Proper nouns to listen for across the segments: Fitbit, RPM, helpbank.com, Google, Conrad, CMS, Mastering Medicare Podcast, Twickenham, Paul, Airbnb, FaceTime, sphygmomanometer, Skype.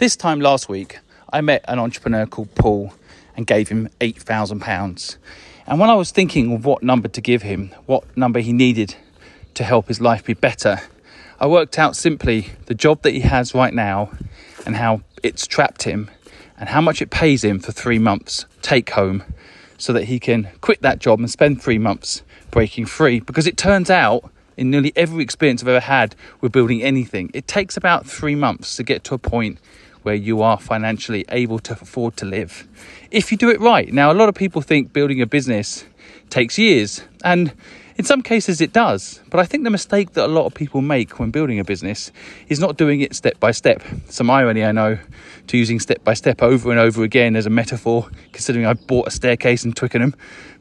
This time last week, I met an entrepreneur called Paul and gave him £8,000. And when I was thinking of what number to give him, what number he needed to help his life be better, I worked out simply the job that he has right now and how it's trapped him and how much it pays him for 3 months take home so that he can quit that job and spend 3 months breaking free. Because it turns out, in nearly every experience I've ever had with building anything, it takes about 3 months to get to a point where you are financially able to afford to live, if you do it right. Now, a lot of people think building a business takes years, and in some cases it does. But I think the mistake that a lot of people make when building a business is not doing it step by step. Some irony, I know, to using step by step over and over again as a metaphor, considering I bought a staircase in Twickenham.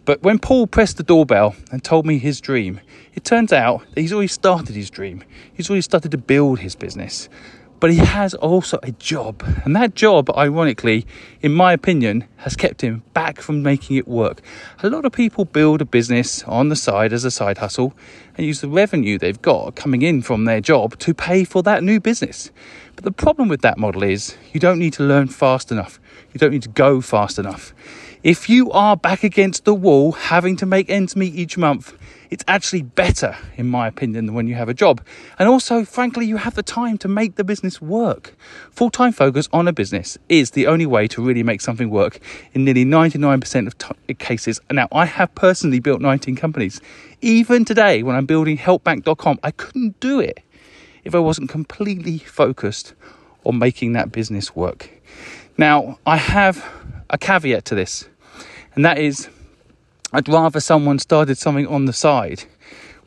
But when Paul pressed the doorbell and told me his dream, it turns out that he's already started his dream. He's already started to build his business. But he has also a job, and that job, ironically, in my opinion, has kept him back from making it work. A lot of people build a business on the side as a side hustle and use the revenue they've got coming in from their job to pay for that new business. But the problem with that model is you don't need to learn fast enough. You don't need to go fast enough. If you are back against the wall having to make ends meet each month, it's actually better, in my opinion, than when you have a job. And also, frankly, you have the time to make the business work. Full-time focus on a business is the only way to really make something work in nearly 99% of cases. Now, I have personally built 19 companies. Even today, when I'm building helpbank.com, I couldn't do it if I wasn't completely focused on making that business work. Now, I have a caveat to this, and that is, I'd rather someone started something on the side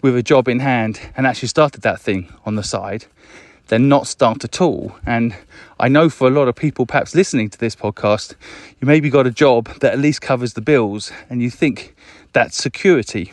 with a job in hand and actually started that thing on the side than not start at all. And I know for a lot of people perhaps listening to this podcast, you maybe got a job that at least covers the bills and you think that's security.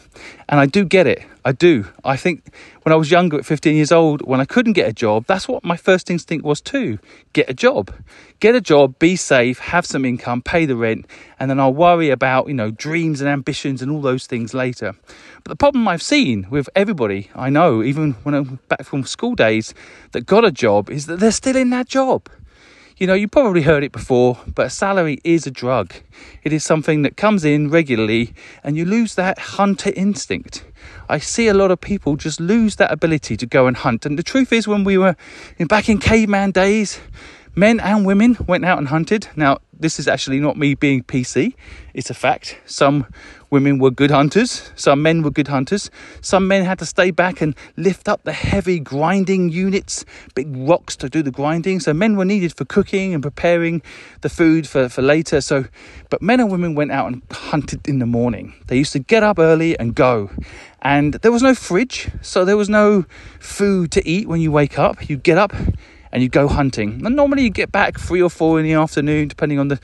And I do get it. I do. I think when I was younger at 15 years old, when I couldn't get a job, that's what my first instinct was too. Get a job. Get a job, be safe, have some income, pay the rent, and then I'll worry about, dreams and ambitions and all those things later. But the problem I've seen with everybody I know, even when I'm back from school days, that got a job is that they're still in that job. You probably heard it before, but a salary is a drug. It is something that comes in regularly and you lose that hunter instinct. I see a lot of people just lose that ability to go and hunt. And the truth is, when we were back in caveman days, men and women went out and hunted. Now, this is actually not me being PC. It's a fact. Some women were good hunters. Some men were good hunters. Some men had to stay back and lift up the heavy grinding units, big rocks to do the grinding. So men were needed for cooking and preparing the food for later. But men and women went out and hunted in the morning. They used to get up early and go. And there was no fridge, so there was no food to eat when you wake up. You get up and you go hunting. And normally you get back 3 or 4 in the afternoon, depending on the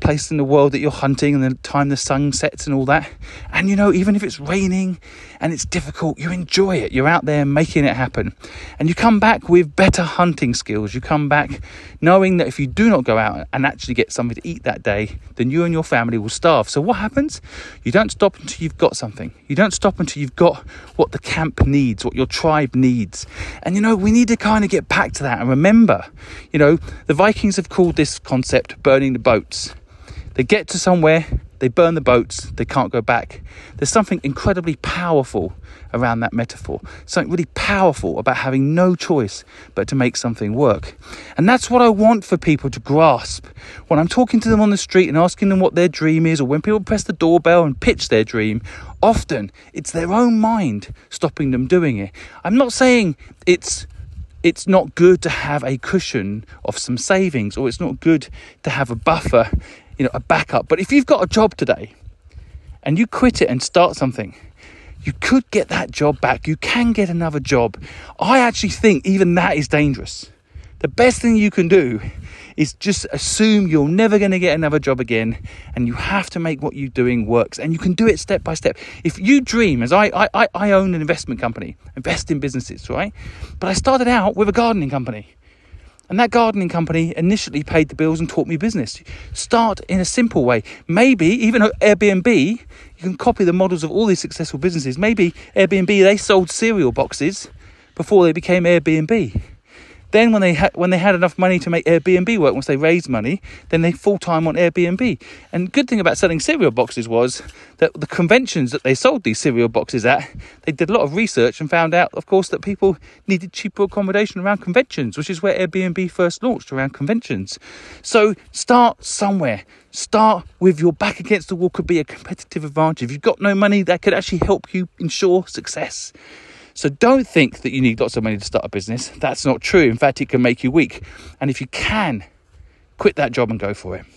place in the world that you're hunting and the time the sun sets and all that. And even if it's raining and it's difficult, you enjoy it. You're out there making it happen. And you come back with better hunting skills. You come back knowing that if you do not go out and actually get something to eat that day, then you and your family will starve. So what happens? You don't stop until you've got something. You don't stop until you've got what the camp needs, what your tribe needs. And we need to kind of get back to that and remember, the Vikings have called this concept burning the boats. They get to somewhere, they burn the boats, they can't go back. There's something incredibly powerful around that metaphor. Something really powerful about having no choice but to make something work. And that's what I want for people to grasp. When I'm talking to them on the street and asking them what their dream is, or when people press the doorbell and pitch their dream, often it's their own mind stopping them doing it. I'm not saying it's not good to have a cushion of some savings, or it's not good to have a buffer, a backup. But if you've got a job today and you quit it and start something, you could get that job back. You can get another job. I actually think even that is dangerous. The best thing you can do is just assume you're never going to get another job again, and you have to make what you're doing works, and you can do it step by step. If you dream, as I own an investment company, invest in businesses, right? But I started out with a gardening company. And that gardening company initially paid the bills and taught me business. Start in a simple way. Maybe even Airbnb, you can copy the models of all these successful businesses. Maybe Airbnb, they sold cereal boxes before they became Airbnb. Then when they had enough money to make Airbnb work, once they raised money, then they full-time on Airbnb. And the good thing about selling cereal boxes was that the conventions that they sold these cereal boxes at, they did a lot of research and found out, of course, that people needed cheaper accommodation around conventions, which is where Airbnb first launched, around conventions. So start somewhere. Start with your back against the wall could be a competitive advantage. If you've got no money, that could actually help you ensure success. So don't think that you need lots of money to start a business. That's not true. In fact, it can make you weak. And if you can, quit that job and go for it.